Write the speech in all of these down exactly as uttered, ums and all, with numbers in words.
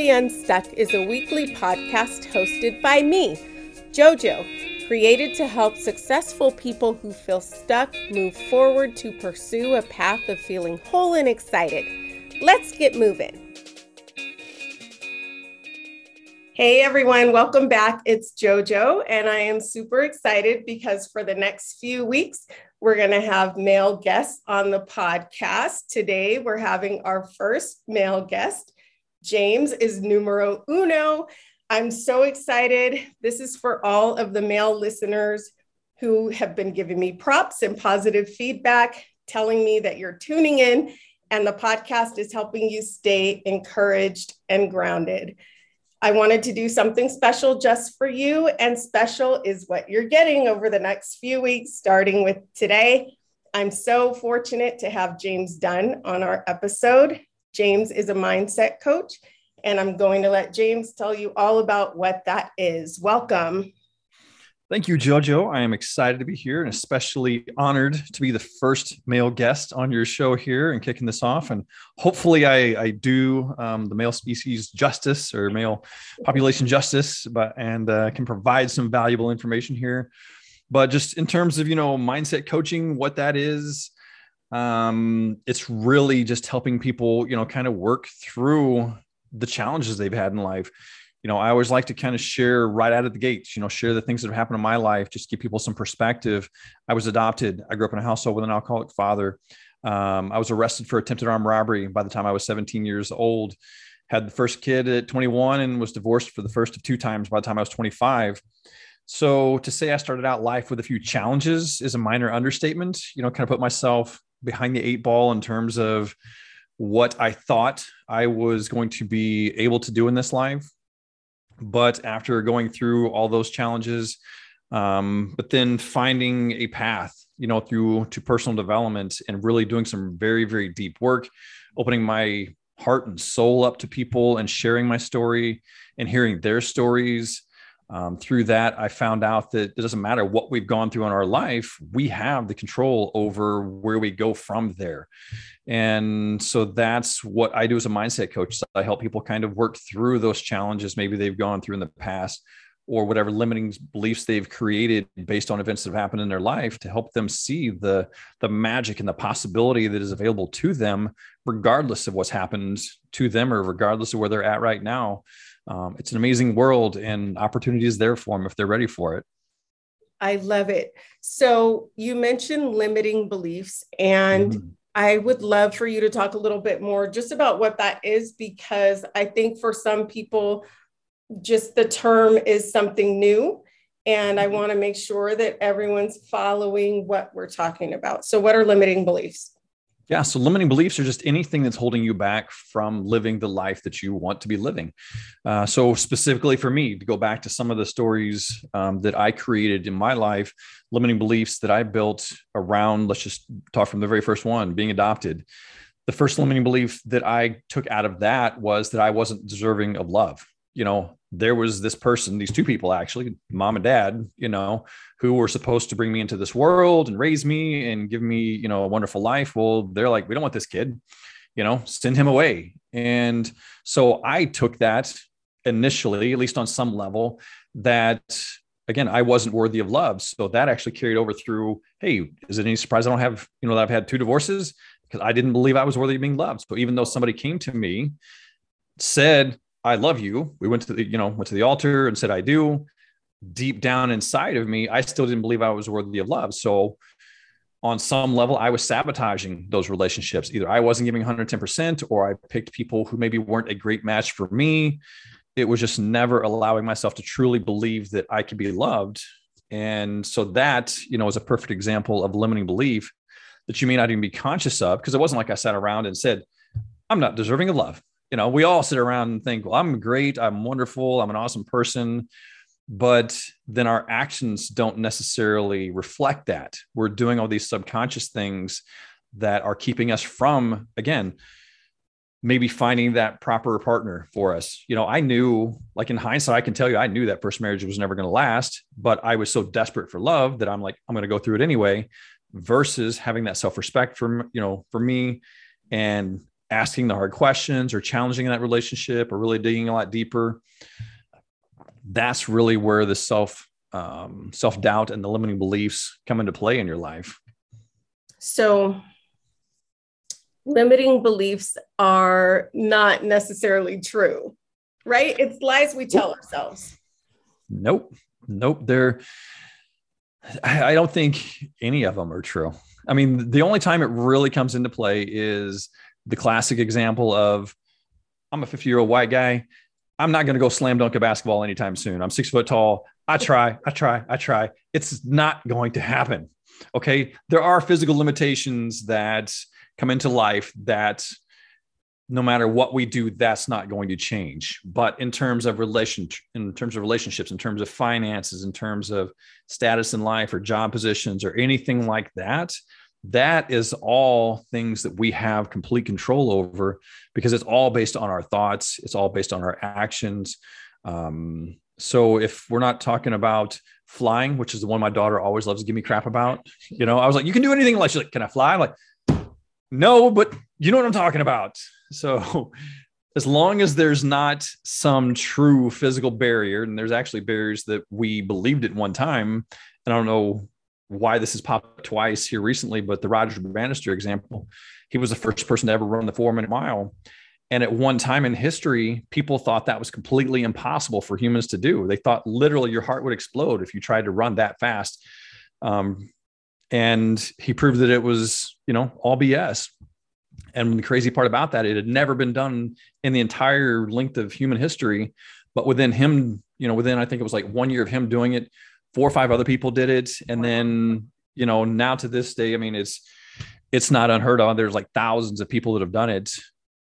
Successfully Unstuck is a weekly podcast hosted by me, JoJo, created to help successful people who feel stuck move forward to pursue a path of feeling whole and excited. Let's get moving. Hey everyone, welcome back. It's JoJo, and I am super excited because for the next few weeks, we're going to have male guests on the podcast. Today, we're having our first male guest. James is numero uno. I'm so excited. This is for all of the male listeners who have been giving me props and positive feedback, telling me that you're tuning in, and the podcast is helping you stay encouraged and grounded. I wanted to do something special just for you, and special is what you're getting over the next few weeks, starting with today. I'm so fortunate to have James Dunn on our episode. James is a mindset coach, and I'm going to let James tell you all about what that is. Welcome. Thank you, JoJo. I am excited to be here and especially honored to be the first male guest on your show here and kicking this off. And hopefully I, I do um, the male species justice or male population justice, but and uh, can provide some valuable information here. But just in terms of, you know, mindset coaching, what that is, um, it's really just helping people, you know, kind of work through the challenges they've had in life. You know, I always like to kind of share right out of the gates, you know, share the things that have happened in my life, just give people some perspective. I was adopted. I grew up in a household with an alcoholic father. Um, I was arrested for attempted armed robbery by the time I was seventeen years old, had the first kid at twenty-one and was divorced for the first of two times by the time I was twenty-five. So to say I started out life with a few challenges is a minor understatement, you know, kind of put myself behind the eight ball in terms of what I thought I was going to be able to do in this life. But after going through all those challenges, um, but then finding a path, you know, through to personal development and really doing some very, very deep work, opening my heart and soul up to people and sharing my story and hearing their stories. Um, through that, I found out that it doesn't matter what we've gone through in our life, we have the control over where we go from there. And so that's what I do as a mindset coach. So I help people kind of work through those challenges maybe they've gone through in the past or whatever limiting beliefs they've created based on events that have happened in their life to help them see the, the magic and the possibility that is available to them, regardless of what's happened to them or regardless of where they're at right now. Um, it's an amazing world and opportunities there for them if they're ready for it. I love it. So you mentioned limiting beliefs, and mm-hmm. I would love for you to talk a little bit more just about what that is, because I think for some people, just the term is something new. And I want to make sure that everyone's following what we're talking about. So what are limiting beliefs? Yeah. So limiting beliefs are just anything that's holding you back from living the life that you want to be living. Uh, so specifically for me, to go back to some of the stories um, that I created in my life, limiting beliefs that I built around, let's just talk from the very first one, being adopted. The first limiting belief that I took out of that was that I wasn't deserving of love. You know, there was this person, these two people, actually, mom and dad, you know, who were supposed to bring me into this world and raise me and give me, you know, a wonderful life. Well, they're like, we don't want this kid, you know, send him away. And so I took that initially, at least on some level, that again, I wasn't worthy of love. So that actually carried over through, hey, is it any surprise I don't have, you know, that I've had two divorces because I didn't believe I was worthy of being loved. So even though somebody came to me, said, I love you. We went to the, you know, went to the altar and said, I do. Deep down inside of me, I still didn't believe I was worthy of love. So on some level, I was sabotaging those relationships. Either I wasn't giving one hundred ten percent or I picked people who maybe weren't a great match for me. It was just never allowing myself to truly believe that I could be loved. And so that, you know, is a perfect example of limiting belief that you may not even be conscious of, because it wasn't like I sat around and said, I'm not deserving of love. You know, we all sit around and think, well, I'm great. I'm wonderful. I'm an awesome person. But then our actions don't necessarily reflect that. We're doing all these subconscious things that are keeping us from, again, maybe finding that proper partner for us. You know, I knew, like in hindsight, I can tell you, I knew that first marriage was never going to last, but I was so desperate for love that I'm like, I'm going to go through it anyway, versus having that self-respect for, you know, for me and asking the hard questions or challenging that relationship or really digging a lot deeper, that's really where the self, um, self-doubt and the limiting beliefs come into play in your life. So limiting beliefs are not necessarily true, right? It's lies we tell ourselves. Nope. Nope. They're, I don't think any of them are true. I mean, the only time it really comes into play is the classic example of, I'm a fifty year old white guy. I'm not going to go slam dunk a basketball anytime soon. I'm six foot tall. I try, I try, I try. It's not going to happen. Okay. There are physical limitations that come into life that no matter what we do, that's not going to change. But in terms of relation, in terms of relationships, in terms of finances, in terms of status in life or job positions or anything like that, that is all things that we have complete control over because it's all based on our thoughts. It's all based on our actions. Um, so if we're not talking about flying, which is the one my daughter always loves to give me crap about, you know, I was like, you can do anything. Like, she's like, can I fly? I'm like, no, but you know what I'm talking about. So as long as there's not some true physical barrier, and there's actually barriers that we believed at one time, and I don't know why this has popped up twice here recently, but the Roger Bannister example, he was the first person to ever run the four minute mile. And at one time in history, people thought that was completely impossible for humans to do. They thought literally your heart would explode if you tried to run that fast. Um, and he proved that it was, you know, all B S. And the crazy part about that, it had never been done in the entire length of human history, but within him, you know, within, I think it was like one year of him doing it, four or five other people did it. And then, you know, now to this day, I mean, it's, it's not unheard of. There's like thousands of people that have done it,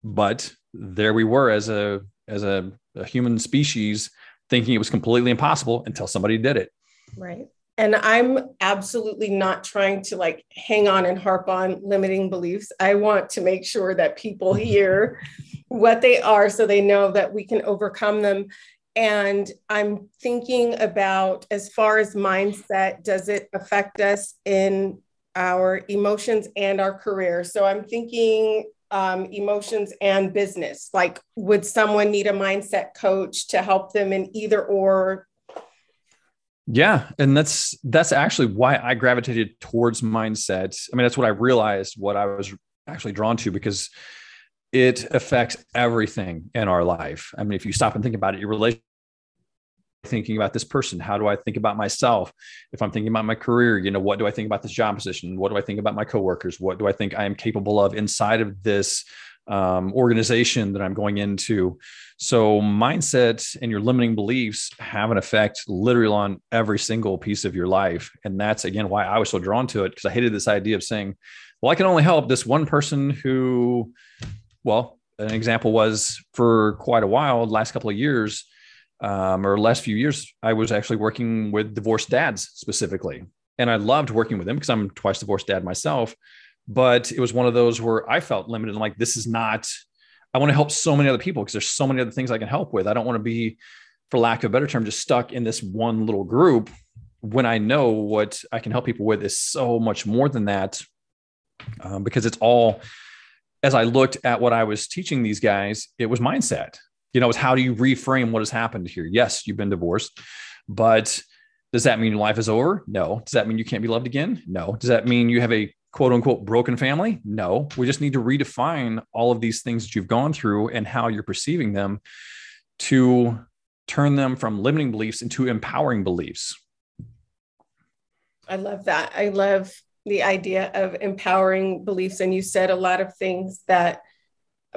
but there we were as a, as a, a human species thinking it was completely impossible until somebody did it. Right. And I'm absolutely not trying to like hang on and harp on limiting beliefs. I want to make sure that people hear what they are so they know that we can overcome them. And I'm thinking about, as far as mindset, does it affect us in our emotions and our career? So I'm thinking um, emotions and business, like would someone need a mindset coach to help them in either or? Yeah. And that's, that's actually why I gravitated towards mindset. I mean, that's what I realized what I was actually drawn to, because it affects everything in our life. I mean, if you stop and think about it, your relationship, thinking about this person, how do I think about myself? If I'm thinking about my career, you know, what do I think about this job position? What do I think about my coworkers? What do I think I am capable of inside of this um, organization that I'm going into? So mindset and your limiting beliefs have an effect literally on every single piece of your life. And that's, again, why I was so drawn to it, because I hated this idea of saying, well, I can only help this one person who, well, an example was for quite a while, last couple of years um, or last few years, I was actually working with divorced dads specifically. And I loved working with them because I'm twice divorced dad myself. But it was one of those where I felt limited. I'm like, this is not, I want to help so many other people because there's so many other things I can help with. I don't want to be, for lack of a better term, just stuck in this one little group when I know what I can help people with is so much more than that. Um, because it's all, as I looked at what I was teaching these guys, it was mindset. You know, it's how do you reframe what has happened here? Yes, you've been divorced, but does that mean your life is over? No. Does that mean you can't be loved again? No. Does that mean you have a quote unquote broken family? No, we just need to redefine all of these things that you've gone through and how you're perceiving them to turn them from limiting beliefs into empowering beliefs. I love that. I love the idea of empowering beliefs. And you said a lot of things that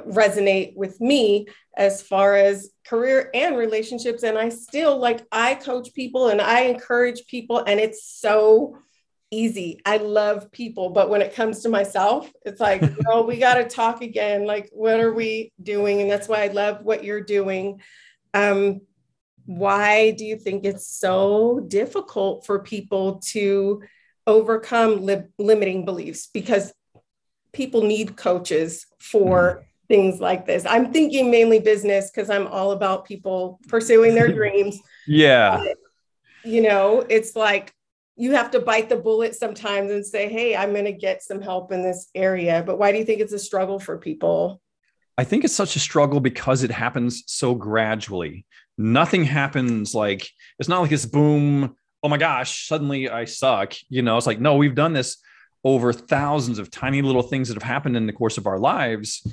resonate with me as far as career and relationships. And I still like, I coach people and I encourage people, and it's so easy. I love people, but when it comes to myself, it's like, oh, we got to talk again. Like, what are we doing? And that's why I love what you're doing. Um, why do you think it's so difficult for people to overcome li- limiting beliefs? Because people need coaches for things like this. I'm thinking mainly business because I'm all about people pursuing their dreams. Yeah. But, you know, it's like, you have to bite the bullet sometimes and say, hey, I'm going to get some help in this area. But why do you think it's a struggle for people? I think it's such a struggle because it happens so gradually. Nothing happens like, it's not like it's boom, oh my gosh, suddenly I suck. You know, it's like, no, we've done this over thousands of tiny little things that have happened in the course of our lives.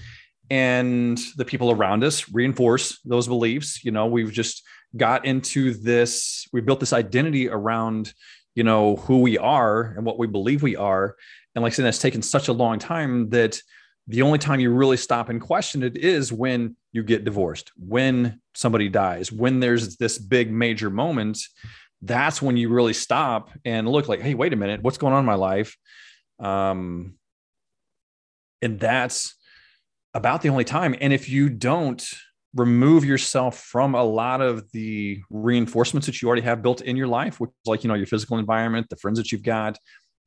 And the people around us reinforce those beliefs. You know, we've just got into this, we built this identity around, you know, who we are and what we believe we are. And like I said, that's taken such a long time that the only time you really stop and question it is when you get divorced, when somebody dies, when there's this big major moment. That's when you really stop and look like, hey, wait a minute, what's going on in my life? Um, and that's about the only time. And if you don't remove yourself from a lot of the reinforcements that you already have built in your life, which is like, you know, your physical environment, the friends that you've got,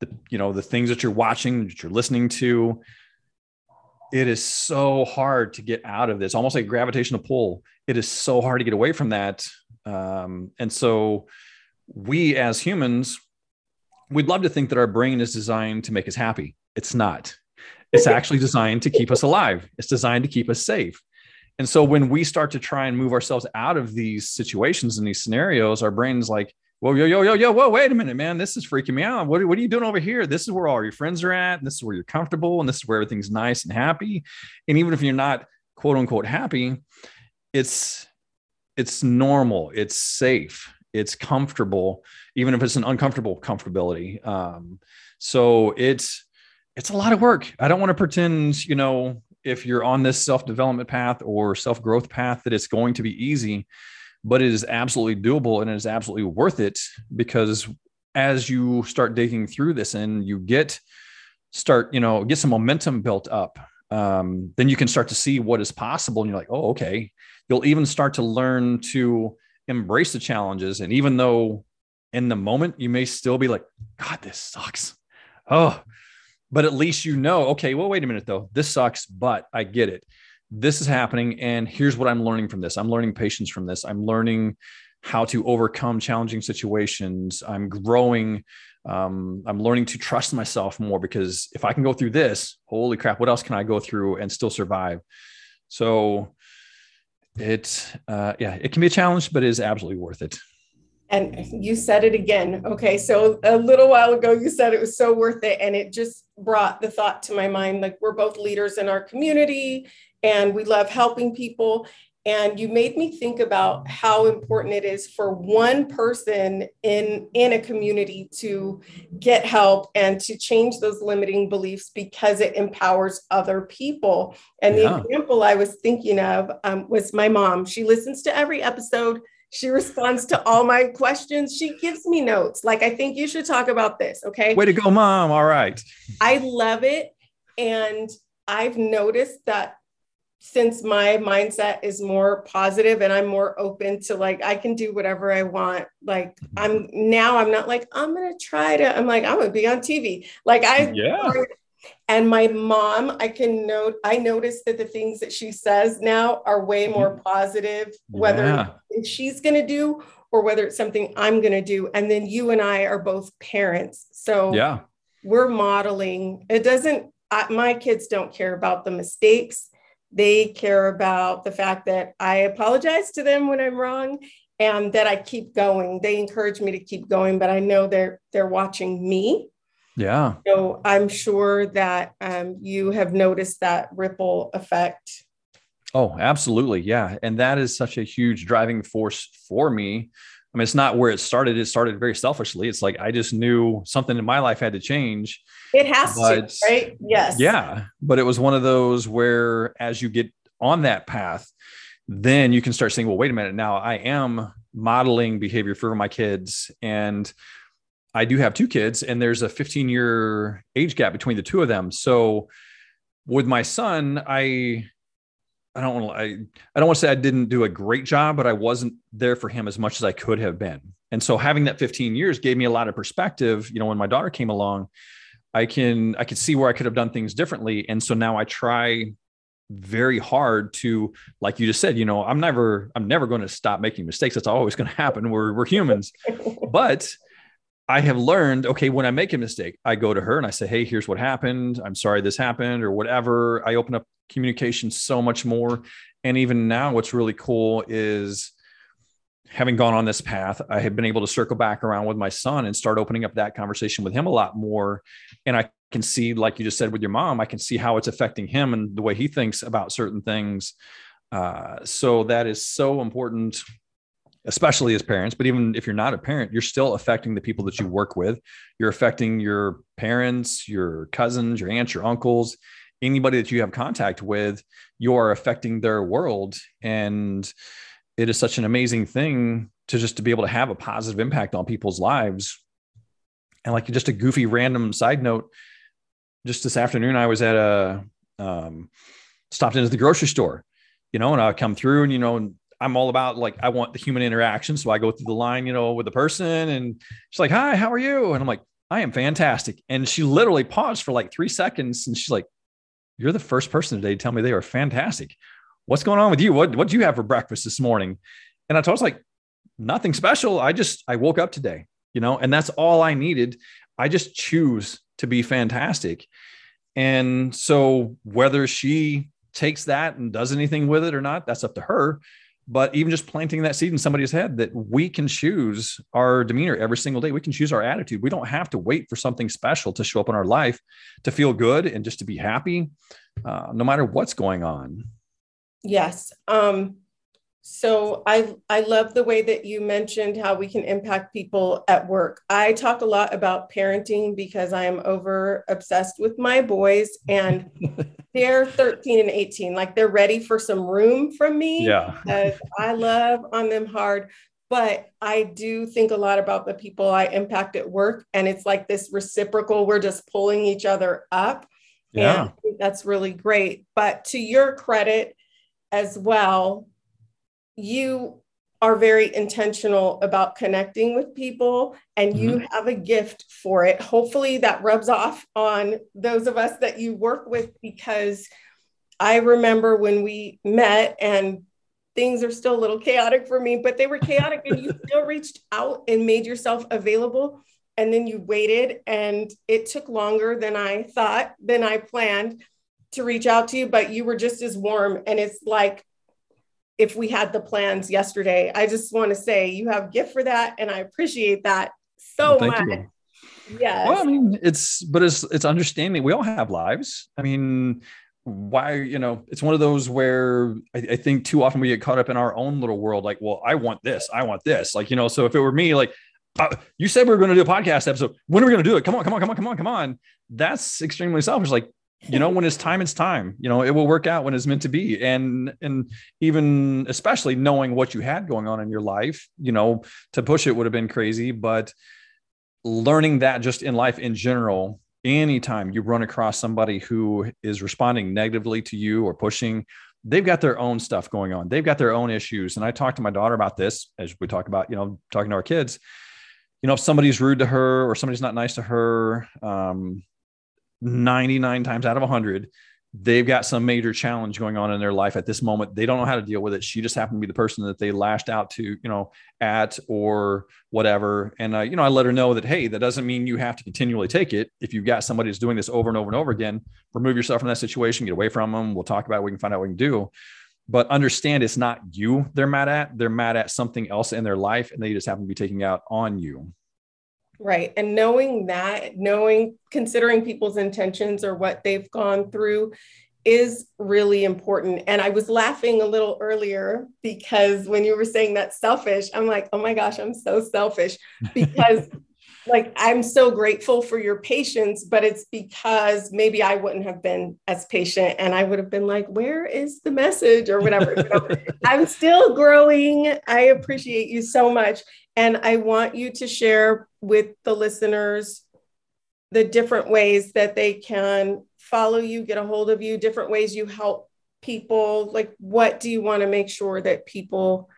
the, you know, the things that you're watching, that you're listening to, it is so hard to get out of this, almost like a gravitational pull. It is so hard to get away from that. Um, and so we as humans, we'd love to think that our brain is designed to make us happy. It's not. It's actually designed to keep us alive. It's designed to keep us safe. And so when we start to try and move ourselves out of these situations and these scenarios, our brain's like, whoa, yo, yo, yo, yo, whoa, wait a minute, man. This is freaking me out. What, what are you doing over here? This is where all your friends are at. And this is where you're comfortable. And this is where everything's nice and happy. And even if you're not quote unquote happy, it's, it's normal. It's safe. It's comfortable. Even if it's an uncomfortable comfortability. Um, so it's, It's a lot of work. I don't want to pretend, you know, if you're on this self-development path or self-growth path, that it's going to be easy, but it is absolutely doable and it is absolutely worth it, because as you start digging through this and you get start, you know, get some momentum built up, um, then you can start to see what is possible. And you're like, oh, okay. You'll even start to learn to embrace the challenges. And even though in the moment you may still be like, God, this sucks. Oh, but at least you know, okay, well, wait a minute though. This sucks, but I get it. This is happening. And here's what I'm learning from this. I'm learning patience from this. I'm learning how to overcome challenging situations. I'm growing. Um, I'm learning to trust myself more, because if I can go through this, holy crap, what else can I go through and still survive? So it, uh, yeah, it can be a challenge, but it is absolutely worth it. And you said it again. Okay. So a little while ago, you said it was so worth it. And it just brought the thought to my mind, like, we're both leaders in our community and we love helping people. And you made me think about how important it is for one person in, in a community to get help and to change those limiting beliefs, because it empowers other people. And yeah. The example I was thinking of um, was my mom. She listens to every episode. She responds to all my questions. She gives me notes. Like, I think you should talk about this. Okay. Way to go, mom. All right. I love it. And I've noticed that since my mindset is more positive and I'm more open to, like, I can do whatever I want. Like, I'm now I'm not like, I'm going to try to, I'm like, I'm going to be on T V. Like I, yeah. And my mom, I can note, I notice that the things that she says now are way more positive, whether yeah. it's she's going to do or whether it's something I'm going to do. And then you and I are both parents. So yeah. we're modeling. It doesn't, I, my kids don't care about the mistakes. They care about the fact that I apologize to them when I'm wrong and that I keep going. They encourage me to keep going, but I know they're, they're watching me. Yeah. So I'm sure that um, you have noticed that ripple effect. Oh, absolutely. Yeah. And that is such a huge driving force for me. I mean, it's not where it started. It started very selfishly. It's like, I just knew something in my life had to change. It has but, to, right? Yes. Yeah. But it was one of those where as you get on that path, then you can start saying, well, wait a minute. Now I am modeling behavior for my kids. And I do have two kids, and there's a fifteen year age gap between the two of them. So with my son, I, I don't want to, I, I don't want to say I didn't do a great job, but I wasn't there for him as much as I could have been. And so having that fifteen years gave me a lot of perspective. You know, when my daughter came along, I can, I could see where I could have done things differently. And so now I try very hard to, like you just said, you know, I'm never, I'm never going to stop making mistakes. That's always going to happen. We're, we're humans, but I have learned, okay, when I make a mistake, I go to her and I say, hey, here's what happened. I'm sorry this happened or whatever. I open up communication so much more. And even now, what's really cool is having gone on this path, I have been able to circle back around with my son and start opening up that conversation with him a lot more. And I can see, like you just said with your mom, I can see how it's affecting him and the way he thinks about certain things. Uh, so that is so important, especially as parents, but even if you're not a parent, you're still affecting the people that you work with. You're affecting your parents, your cousins, your aunts, your uncles, anybody that you have contact with, you're affecting their world. And it is such an amazing thing to just to be able to have a positive impact on people's lives. And like just a goofy, random side note, just this afternoon, I was at a, um, stopped into the grocery store, you know, and I come through and, you know, and I'm all about like, I want the human interaction. So I go through the line, you know, with the person and she's like, hi, how are you? And I'm like, I am fantastic. And she literally paused for like three seconds. And she's like, you're the first person today to tell me they are fantastic. What's going on with you? What, what do you have for breakfast this morning? And I told her, like, nothing special. I just, I woke up today, you know, and that's all I needed. I just choose to be fantastic. And so whether she takes that and does anything with it or not, that's up to her. But even just planting that seed in somebody's head that we can choose our demeanor every single day. We can choose our attitude. We don't have to wait for something special to show up in our life to feel good and just to be happy, uh, no matter what's going on. Yes. Um, so I, I love the way that you mentioned how we can impact people at work. I talk a lot about parenting because I am over obsessed with my boys, and they're thirteen and eighteen. Like, they're ready for some room from me. Yeah. I love on them hard, but I do think a lot about the people I impact at work. And it's like this reciprocal, we're just pulling each other up. Yeah. And I think that's really great. But to your credit as well, you are very intentional about connecting with people, and you mm-hmm. have a gift for it. Hopefully that rubs off on those of us that you work with, because I remember when we met, and things are still a little chaotic for me, but they were chaotic and you still reached out and made yourself available. And then you waited, and it took longer than I thought, than I planned to reach out to you, but you were just as warm. And it's like, if we had the plans yesterday, I just want to say you have a gift for that. And I appreciate that so well, much. Yeah. Well, I mean, it's, but it's, it's understanding we all have lives. I mean, why, you know, it's one of those where I, I think too often we get caught up in our own little world. Like, well, I want this, I want this. Like, you know, so if it were me, like, Uh, you said we were going to do a podcast episode. When are we going to do it? Come on, come on, come on, come on, come on. That's extremely selfish. Like, you know, when it's time, it's time, you know, it will work out when it's meant to be. And, and even especially knowing what you had going on in your life, you know, to push it would have been crazy, but learning that just in life in general, anytime you run across somebody who is responding negatively to you or pushing, they've got their own stuff going on. They've got their own issues. And I talked to my daughter about this, as we talk about, you know, talking to our kids. You know, if somebody's rude to her or somebody's not nice to her, um, ninety-nine times out of a hundred, they've got some major challenge going on in their life at this moment. They don't know how to deal with it. She just happened to be the person that they lashed out to, you know, at or whatever. And, uh, you know, I let her know that, hey, that doesn't mean you have to continually take it. If you've got somebody who's doing this over and over and over again, remove yourself from that situation, get away from them. We'll talk about it. We can find out what we can do. But understand it's not you they're mad at. They're mad at something else in their life, and they just happen to be taking out on you. Right. And knowing that, knowing, considering people's intentions or what they've gone through is really important. And I was laughing a little earlier because when you were saying that selfish, I'm like, oh my gosh, I'm so selfish because like, I'm so grateful for your patience, but it's because maybe I wouldn't have been as patient, and I would have been like, where is the message or whatever. So I'm still growing. I appreciate you so much. And I want you to share with the listeners the different ways that they can follow you, get a hold of you, different ways you help people. Like, what do you want to make sure that people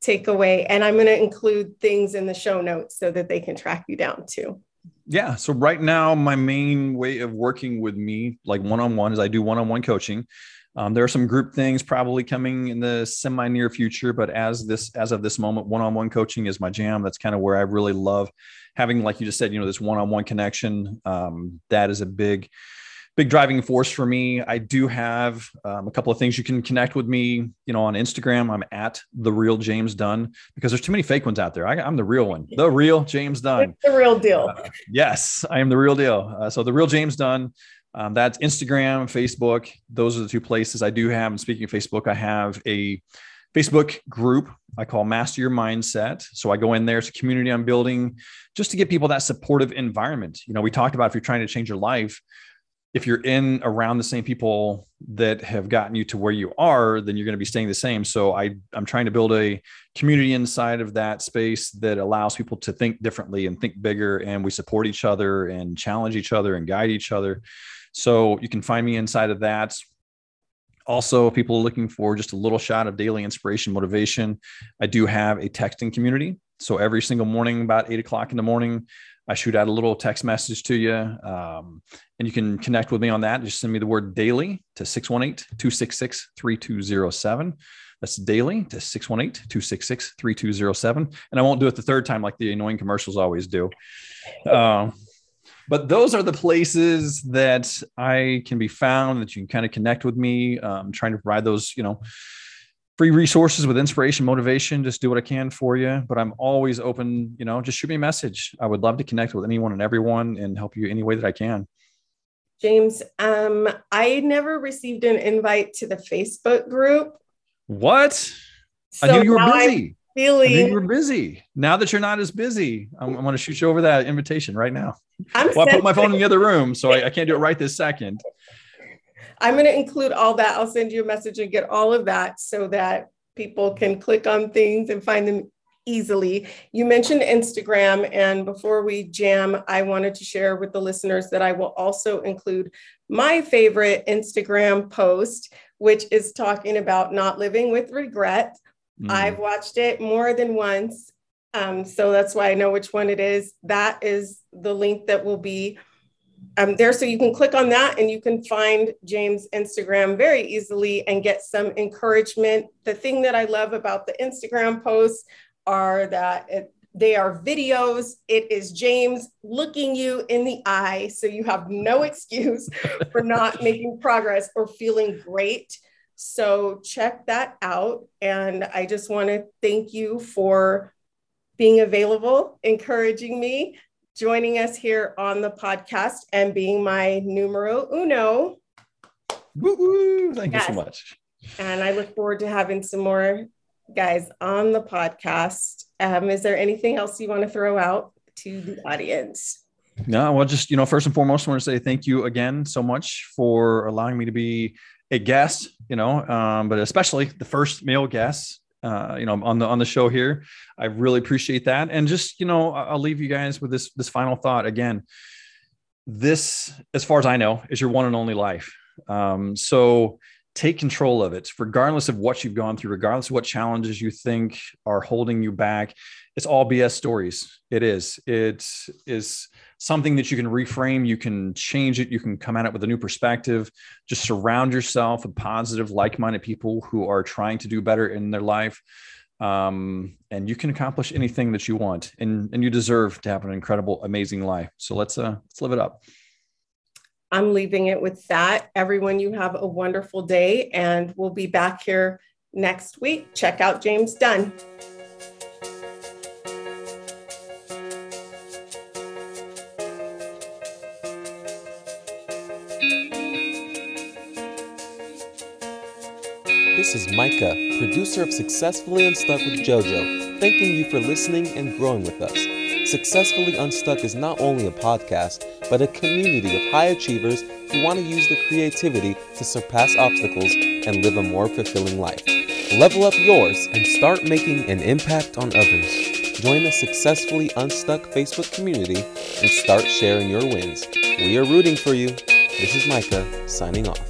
take away? And I'm going to include things in the show notes so that they can track you down too. Yeah. So right now, my main way of working with me, like one-on-one, is I do one-on-one coaching. Um, there are some group things probably coming in the semi near future, but as this, as of this moment, one-on-one coaching is my jam. That's kind of where I really love having, like you just said, you know, this one-on-one connection. Um, that is a big, big driving force for me. I do have um, a couple of things. You can connect with me, you know, on Instagram. I'm at the real James Dunn, because there's too many fake ones out there. I, I'm the real one, the real James Dunn, it's the real deal. Uh, yes, I am the real deal. Uh, so the real James Dunn. Um, that's Instagram, Facebook. Those are the two places I do have. And speaking of Facebook, I have a Facebook group I call Master Your Mindset. So I go in there. It's a community I'm building just to get people that supportive environment. You know, we talked about if you're trying to change your life, if you're in around the same people that have gotten you to where you are, then you're going to be staying the same. So I, I'm trying to build a community inside of that space that allows people to think differently and think bigger. And we support each other and challenge each other and guide each other. So you can find me inside of that. Also, if people are looking for just a little shot of daily inspiration, motivation, I do have a texting community. So every single morning, about eight o'clock in the morning, I shoot out a little text message to you. Um, and you can connect with me on that. Just send me the word daily to six one eight, two six six, three two zero seven. That's daily to six one eight, two six six, three two zero seven. And I won't do it the third time like the annoying commercials always do. Um, But those are the places that I can be found, that you can kind of connect with me. I'm trying to provide those, you know, free resources with inspiration, motivation, just do what I can for you. But I'm always open, you know, just shoot me a message. I would love to connect with anyone and everyone and help you any way that I can. James, um, I never received an invite to the Facebook group. What? So I knew you were busy. Feeling. I think you're busy. Now that you're not as busy, I'm, I'm going to shoot you over that invitation right now. I'm well, I put my phone in the other room, so I, I can't do it right this second. I'm going to include all that. I'll send you a message and get all of that so that people can click on things and find them easily. You mentioned Instagram, and before we jam, I wanted to share with the listeners that I will also include my favorite Instagram post, which is talking about not living with regret. I've watched it more than once. Um, so that's why I know which one it is. That is the link that will be um, there. So you can click on that and you can find James' Instagram very easily and get some encouragement. The thing that I love about the Instagram posts are that it, they are videos. It is James looking you in the eye. So you have no excuse for not making progress or feeling great. So check that out. And I just want to thank you for being available, encouraging me, joining us here on the podcast, and being my numero uno. Woo-woo. Thank yes. you so much. And I look forward to having some more guys on the podcast. Um, is there anything else you want to throw out to the audience? No, well, just, you know, first and foremost, I want to say thank you again so much for allowing me to be a guest, you know, um, but especially the first male guest, uh, you know, on the, on the show here. I really appreciate that. And just, you know, I'll leave you guys with this, this final thought again. This, as far as I know, is your one and only life. Um, so take control of it, regardless of what you've gone through, regardless of what challenges you think are holding you back. It's all B S stories. It is. It is something that you can reframe. You can change it. You can come at it with a new perspective. Just surround yourself with positive, like-minded people who are trying to do better in their life. Um, and you can accomplish anything that you want, and, and you deserve to have an incredible, amazing life. So let's, uh, let's live it up. I'm leaving it with that. Everyone, you have a wonderful day, and we'll be back here next week. Check out James Dunn. This is Micah, producer of Successfully Unstuck with JoJo, thanking you for listening and growing with us. Successfully Unstuck is not only a podcast, but a community of high achievers who want to use their creativity to surpass obstacles and live a more fulfilling life. Level up yours and start making an impact on others. Join the Successfully Unstuck Facebook community and start sharing your wins. We are rooting for you. This is Micah, signing off.